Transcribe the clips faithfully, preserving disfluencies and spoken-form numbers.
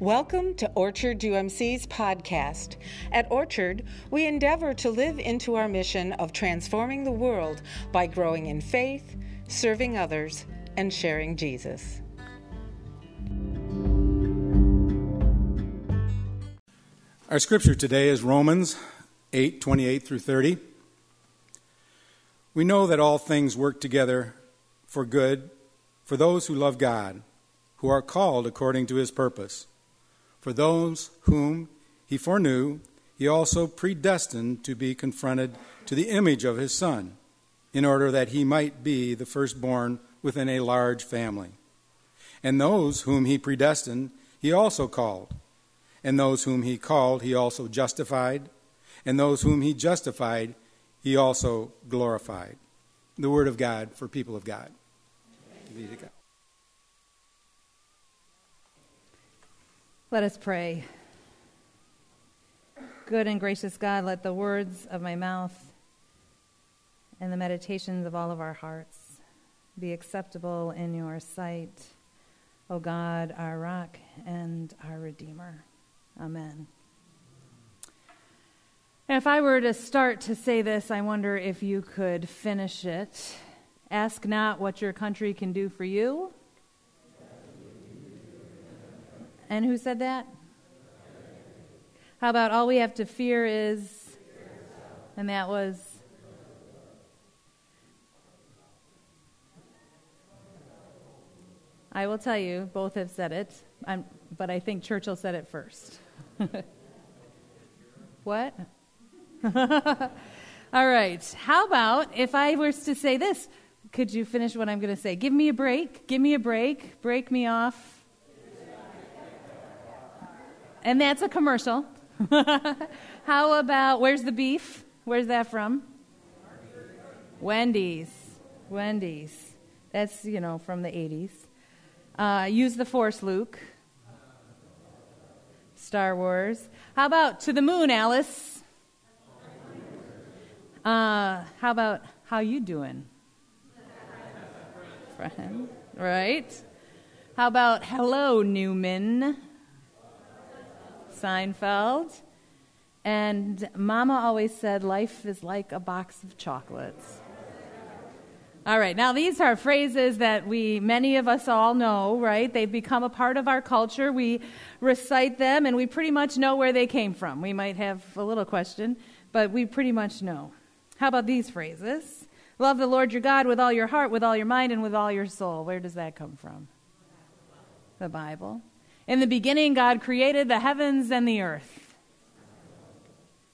Welcome to Orchard U M C's podcast. At Orchard, we endeavor to live into our mission of transforming the world by growing in faith, serving others, and sharing Jesus. Our scripture today is Romans eight, twenty-eight through thirty. We know that all things work together for good for those who love God, who are called according to his purpose. For those whom he foreknew, he also predestined to be conformed to the image of his Son, in order that he might be the firstborn within a large family. And those whom he predestined, he also called. And those whom he called, he also justified. And those whom he justified, he also glorified. The word of God for people of God. Be to God. Let us pray. Good and gracious God, let the words of my mouth and the meditations of all of our hearts be acceptable in your sight, O God, our rock and our Redeemer. Amen. And if I were to start to say this, I wonder if you could finish it. Ask not what your country can do for you. And who said that? How about all we have to fear is? And that was? I will tell you, both have said it, I'm, but I think Churchill said it first. What? All right. How about if I were to say this? Could you finish what I'm going to say? Give me a break. Give me a break. Break me off. And that's a commercial. How about, where's the beef? Where's that from? Wendy's. Wendy's. That's, you know, from the eighties. Uh, use the Force, Luke. Star Wars. How about to the moon, Alice? Uh, how about, how you doing? Friend. Right. How about, hello, Newman? Seinfeld. And Mama always said, life is like a box of chocolates. All right, now these are phrases that we, many of us all know, right? They've become a part of our culture. We recite them, and we pretty much know where they came from. We might have a little question, but we pretty much know. How about these phrases? Love the Lord your God with all your heart, with all your mind, and with all your soul. Where does that come from? The Bible. In the beginning, God created the heavens and the earth.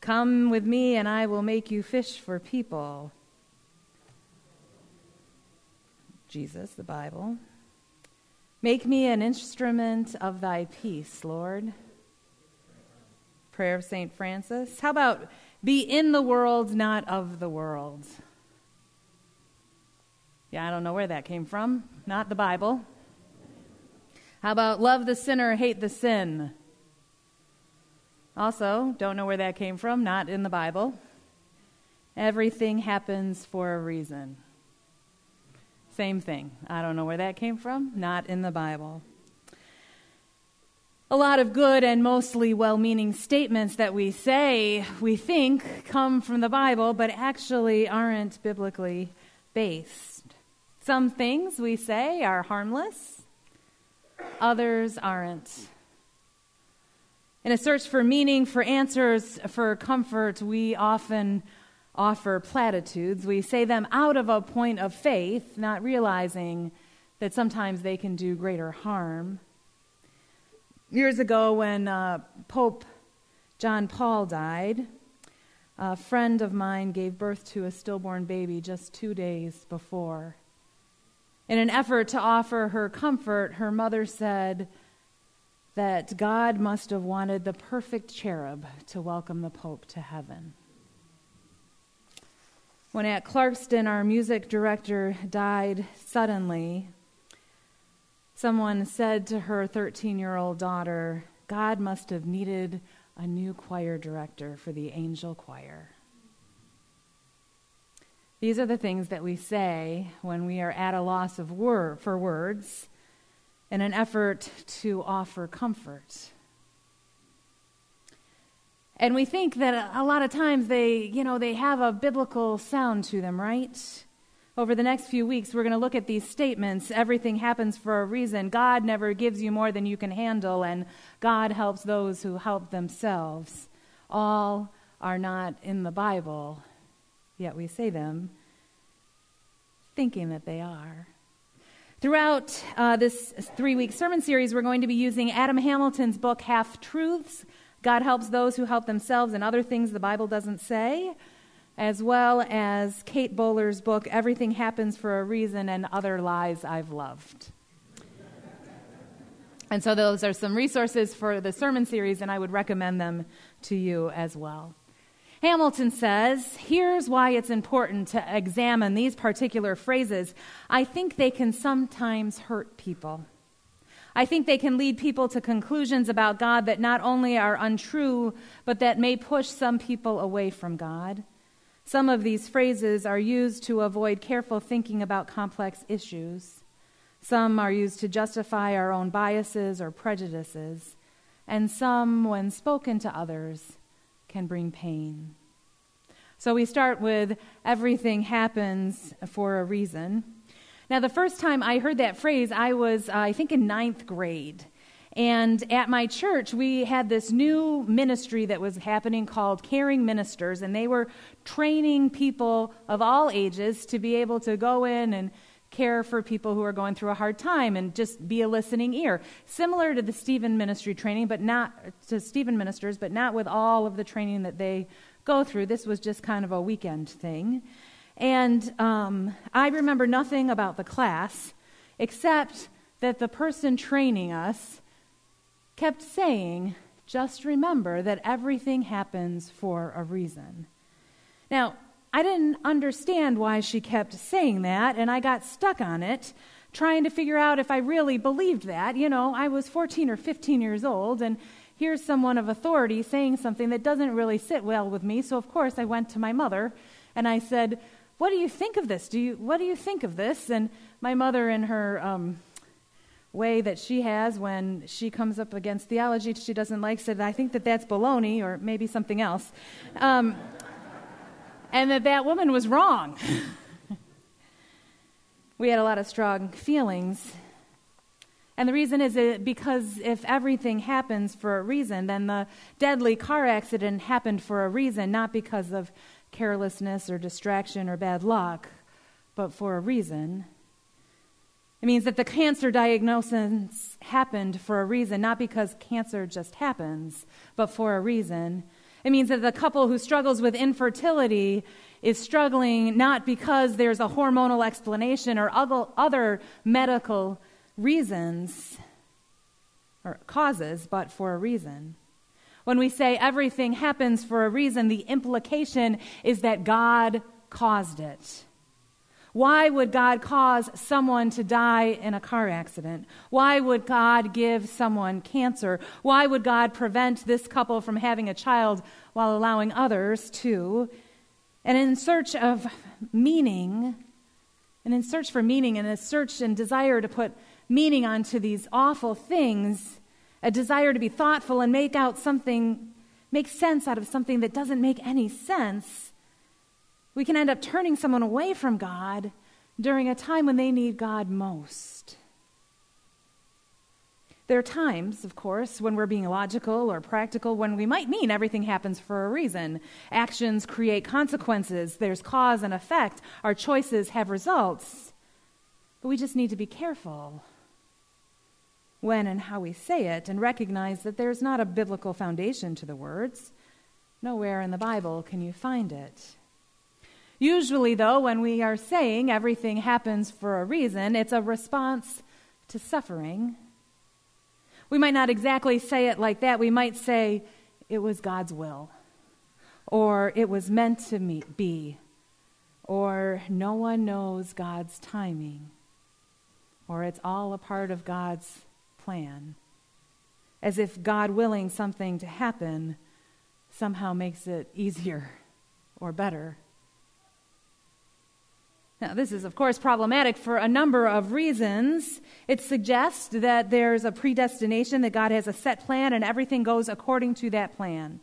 Come with me, and I will make you fish for people. Jesus, the Bible. Make me an instrument of thy peace, Lord. Prayer of Saint Francis. How about be in the world, not of the world? Yeah, I don't know where that came from. Not the Bible. How about love the sinner, hate the sin? Also, don't know where that came from, not in the Bible. Everything happens for a reason. Same thing. I don't know where that came from, not in the Bible. A lot of good and mostly well-meaning statements that we say, we think, come from the Bible, but actually aren't biblically based. Some things we say are harmless. Others aren't. In a search for meaning, for answers, for comfort, we often offer platitudes. We say them out of a point of faith, not realizing that sometimes they can do greater harm. Years ago, when uh, Pope John Paul died, a friend of mine gave birth to a stillborn baby just two days before. In an effort to offer her comfort, her mother said that God must have wanted the perfect cherub to welcome the Pope to heaven. When at Clarkston, our music director died suddenly, someone said to her thirteen-year-old daughter, God must have needed a new choir director for the angel choir. These are the things that we say when we are at a loss of word for words, in an effort to offer comfort. And we think that a lot of times they, you know, they have a biblical sound to them, right? Over the next few weeks, we're going to look at these statements. Everything happens for a reason. God never gives you more than you can handle, and God helps those who help themselves. All are not in the Bible, yet we say them, thinking that they are. Throughout uh, this three-week sermon series, we're going to be using Adam Hamilton's book, Half-Truths. God helps those who help themselves and other things the Bible doesn't say, as well as Kate Bowler's book, Everything Happens for a Reason, and Other Lies I've Loved. And so those are some resources for the sermon series, and I would recommend them to you as well. Hamilton says, here's why it's important to examine these particular phrases. I think they can sometimes hurt people. I think they can lead people to conclusions about God that not only are untrue, but that may push some people away from God. Some of these phrases are used to avoid careful thinking about complex issues. Some are used to justify our own biases or prejudices. And some, when spoken to others, can bring pain. So we start with everything happens for a reason. Now, the first time I heard that phrase, I was, uh, I think, in ninth grade. And at my church, we had this new ministry that was happening called Caring Ministers, and they were training people of all ages to be able to go in and care for people who are going through a hard time and just be a listening ear. Similar to the Stephen Ministry training, but not to Stephen Ministers, but not with all of the training that they go through. This was just kind of a weekend thing. And um, I remember nothing about the class except that the person training us kept saying, just remember that everything happens for a reason. Now, I didn't understand why she kept saying that, and I got stuck on it, trying to figure out if I really believed that. You know, I was fourteen or fifteen years old, and here's someone of authority saying something that doesn't really sit well with me, so of course I went to my mother, and I said, what do you think of this? Do you, what do you think of this? And my mother, in her um, way that she has when she comes up against theology she doesn't like, said, I think that that's baloney, or maybe something else. Um, and that that woman was wrong. We had a lot of strong feelings. And the reason is it because if everything happens for a reason, then the deadly car accident happened for a reason, not because of carelessness or distraction or bad luck, but for a reason. It means that the cancer diagnosis happened for a reason, not because cancer just happens, but for a reason. It means that the couple who struggles with infertility is struggling not because there's a hormonal explanation or other medical reasons or causes, but for a reason. When we say everything happens for a reason, the implication is that God caused it. Why would God cause someone to die in a car accident? Why would God give someone cancer? Why would God prevent this couple from having a child while allowing others to? And in search of meaning, and in search for meaning, and a search and desire to put meaning onto these awful things, a desire to be thoughtful and make out something, make sense out of something that doesn't make any sense, we can end up turning someone away from God during a time when they need God most. There are times, of course, when we're being logical or practical, when we might mean everything happens for a reason. Actions create consequences. There's cause and effect. Our choices have results. But we just need to be careful when and how we say it and recognize that there's not a biblical foundation to the words. Nowhere in the Bible can you find it. Usually, though, when we are saying everything happens for a reason, it's a response to suffering. We might not exactly say it like that. We might say, it was God's will, or it was meant to be, or no one knows God's timing, or it's all a part of God's plan, as if God willing something to happen somehow makes it easier or better. Now, this is, of course, problematic for a number of reasons. It suggests that there's a predestination, that God has a set plan, and everything goes according to that plan.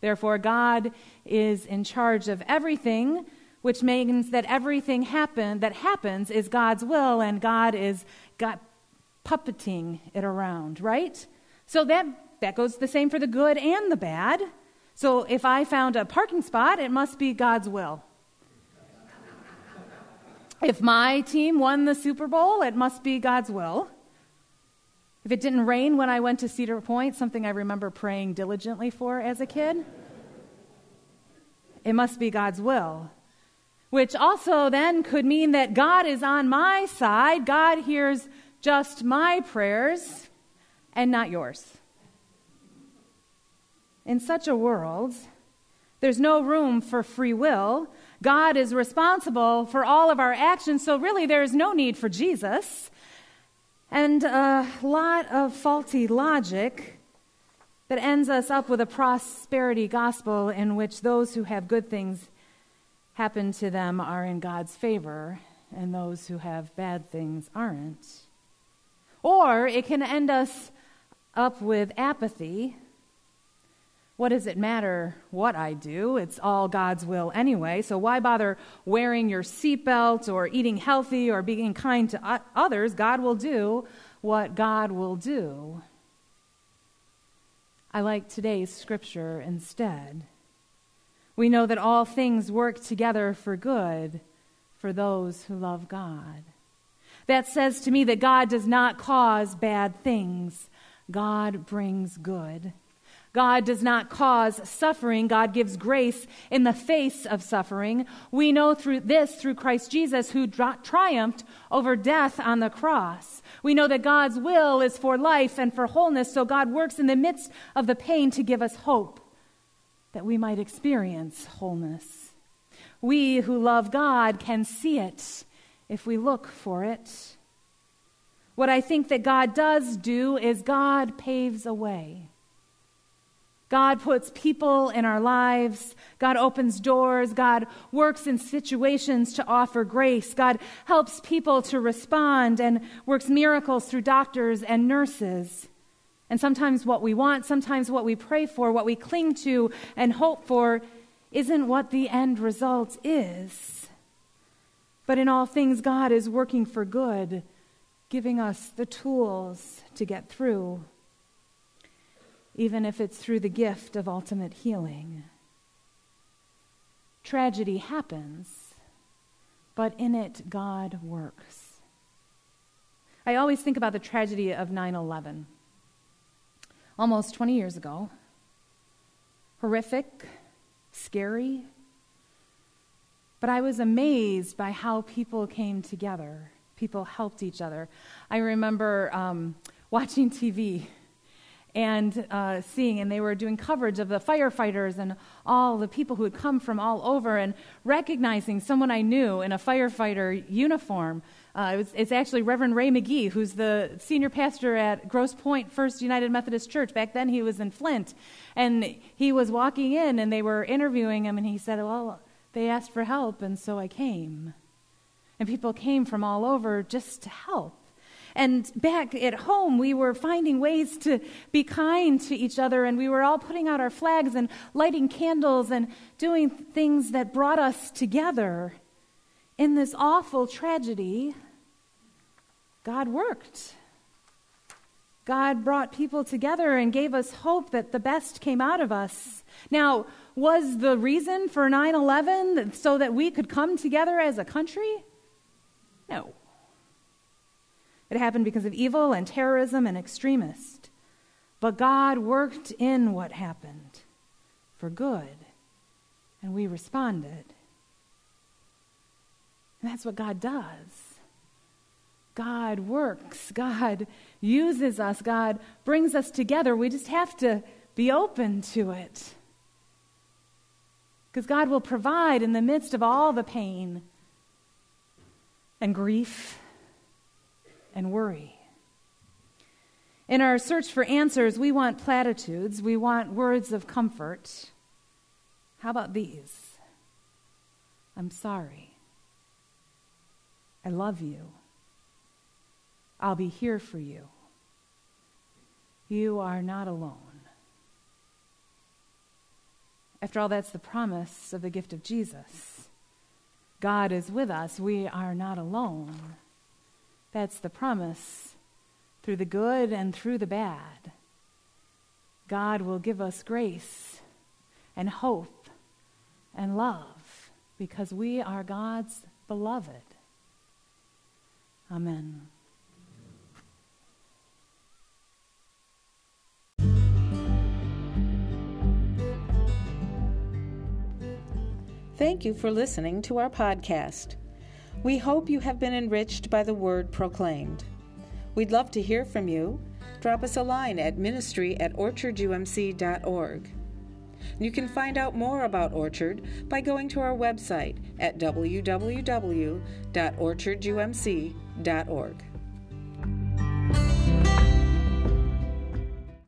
Therefore, God is in charge of everything, which means that everything happen, that happens is God's will, and God is God puppeting it around, right? So that, that goes the same for the good and the bad. So if I found a parking spot, it must be God's will. If my team won the Super Bowl, it must be God's will. If it didn't rain when I went to Cedar Point, something I remember praying diligently for as a kid, it must be God's will. Which also then could mean that God is on my side. God hears just my prayers and not yours. In such a world, there's no room for free will. God is responsible for all of our actions, so really there is no need for Jesus. And a lot of faulty logic that ends us up with a prosperity gospel in which those who have good things happen to them are in God's favor, and those who have bad things aren't. Or it can end us up with apathy. What does it matter what I do? It's all God's will anyway, so why bother wearing your seatbelt or eating healthy or being kind to others? God will do what God will do. I like today's scripture instead. We know that all things work together for good for those who love God. That says to me that God does not cause bad things. God brings good. God does not cause suffering. God gives grace in the face of suffering. We know through this, through Christ Jesus, who triumphed over death on the cross. We know that God's will is for life and for wholeness, so God works in the midst of the pain to give us hope that we might experience wholeness. We who love God can see it if we look for it. What I think that God does do is God paves a way. God puts people in our lives. God opens doors. God works in situations to offer grace. God helps people to respond and works miracles through doctors and nurses. And sometimes what we want, sometimes what we pray for, what we cling to and hope for isn't what the end result is. But in all things, God is working for good, giving us the tools to get through, even if it's through the gift of ultimate healing. Tragedy happens, but in it God works. I always think about the tragedy of nine eleven. Almost twenty years ago. Horrific, scary, but I was amazed by how people came together. People helped each other. I remember um, watching T V and uh, seeing, and they were doing coverage of the firefighters and all the people who had come from all over, and recognizing someone I knew in a firefighter uniform. Uh, it was, it's actually Reverend Ray McGee, who's the senior pastor at Grosse Pointe First United Methodist Church. Back then he was in Flint, and he was walking in, and they were interviewing him, and he said, well, they asked for help, and so I came. And people came from all over just to help. And back at home, we were finding ways to be kind to each other, and we were all putting out our flags and lighting candles and doing things that brought us together. In this awful tragedy, God worked. God brought people together and gave us hope that the best came out of us. Now, was the reason for nine eleven so that we could come together as a country? No. It happened because of evil and terrorism and extremists. But God worked in what happened for good, and we responded. And that's what God does. God works. God uses us. God brings us together. We just have to be open to it. Because God will provide in the midst of all the pain and grief and worry. In our search for answers, we want platitudes. We want words of comfort. How about these? I'm sorry. I love you. I'll be here for you. You are not alone. After all, that's the promise of the gift of Jesus. God is with us. We are not alone. That's the promise through the good and through the bad. God will give us grace and hope and love because we are God's beloved. Amen. Thank you for listening to our podcast. We hope you have been enriched by the word proclaimed. We'd love to hear from you. Drop us a line at ministry at orchard u m c dot org. You can find out more about Orchard by going to our website at w w w dot orchard u m c dot org.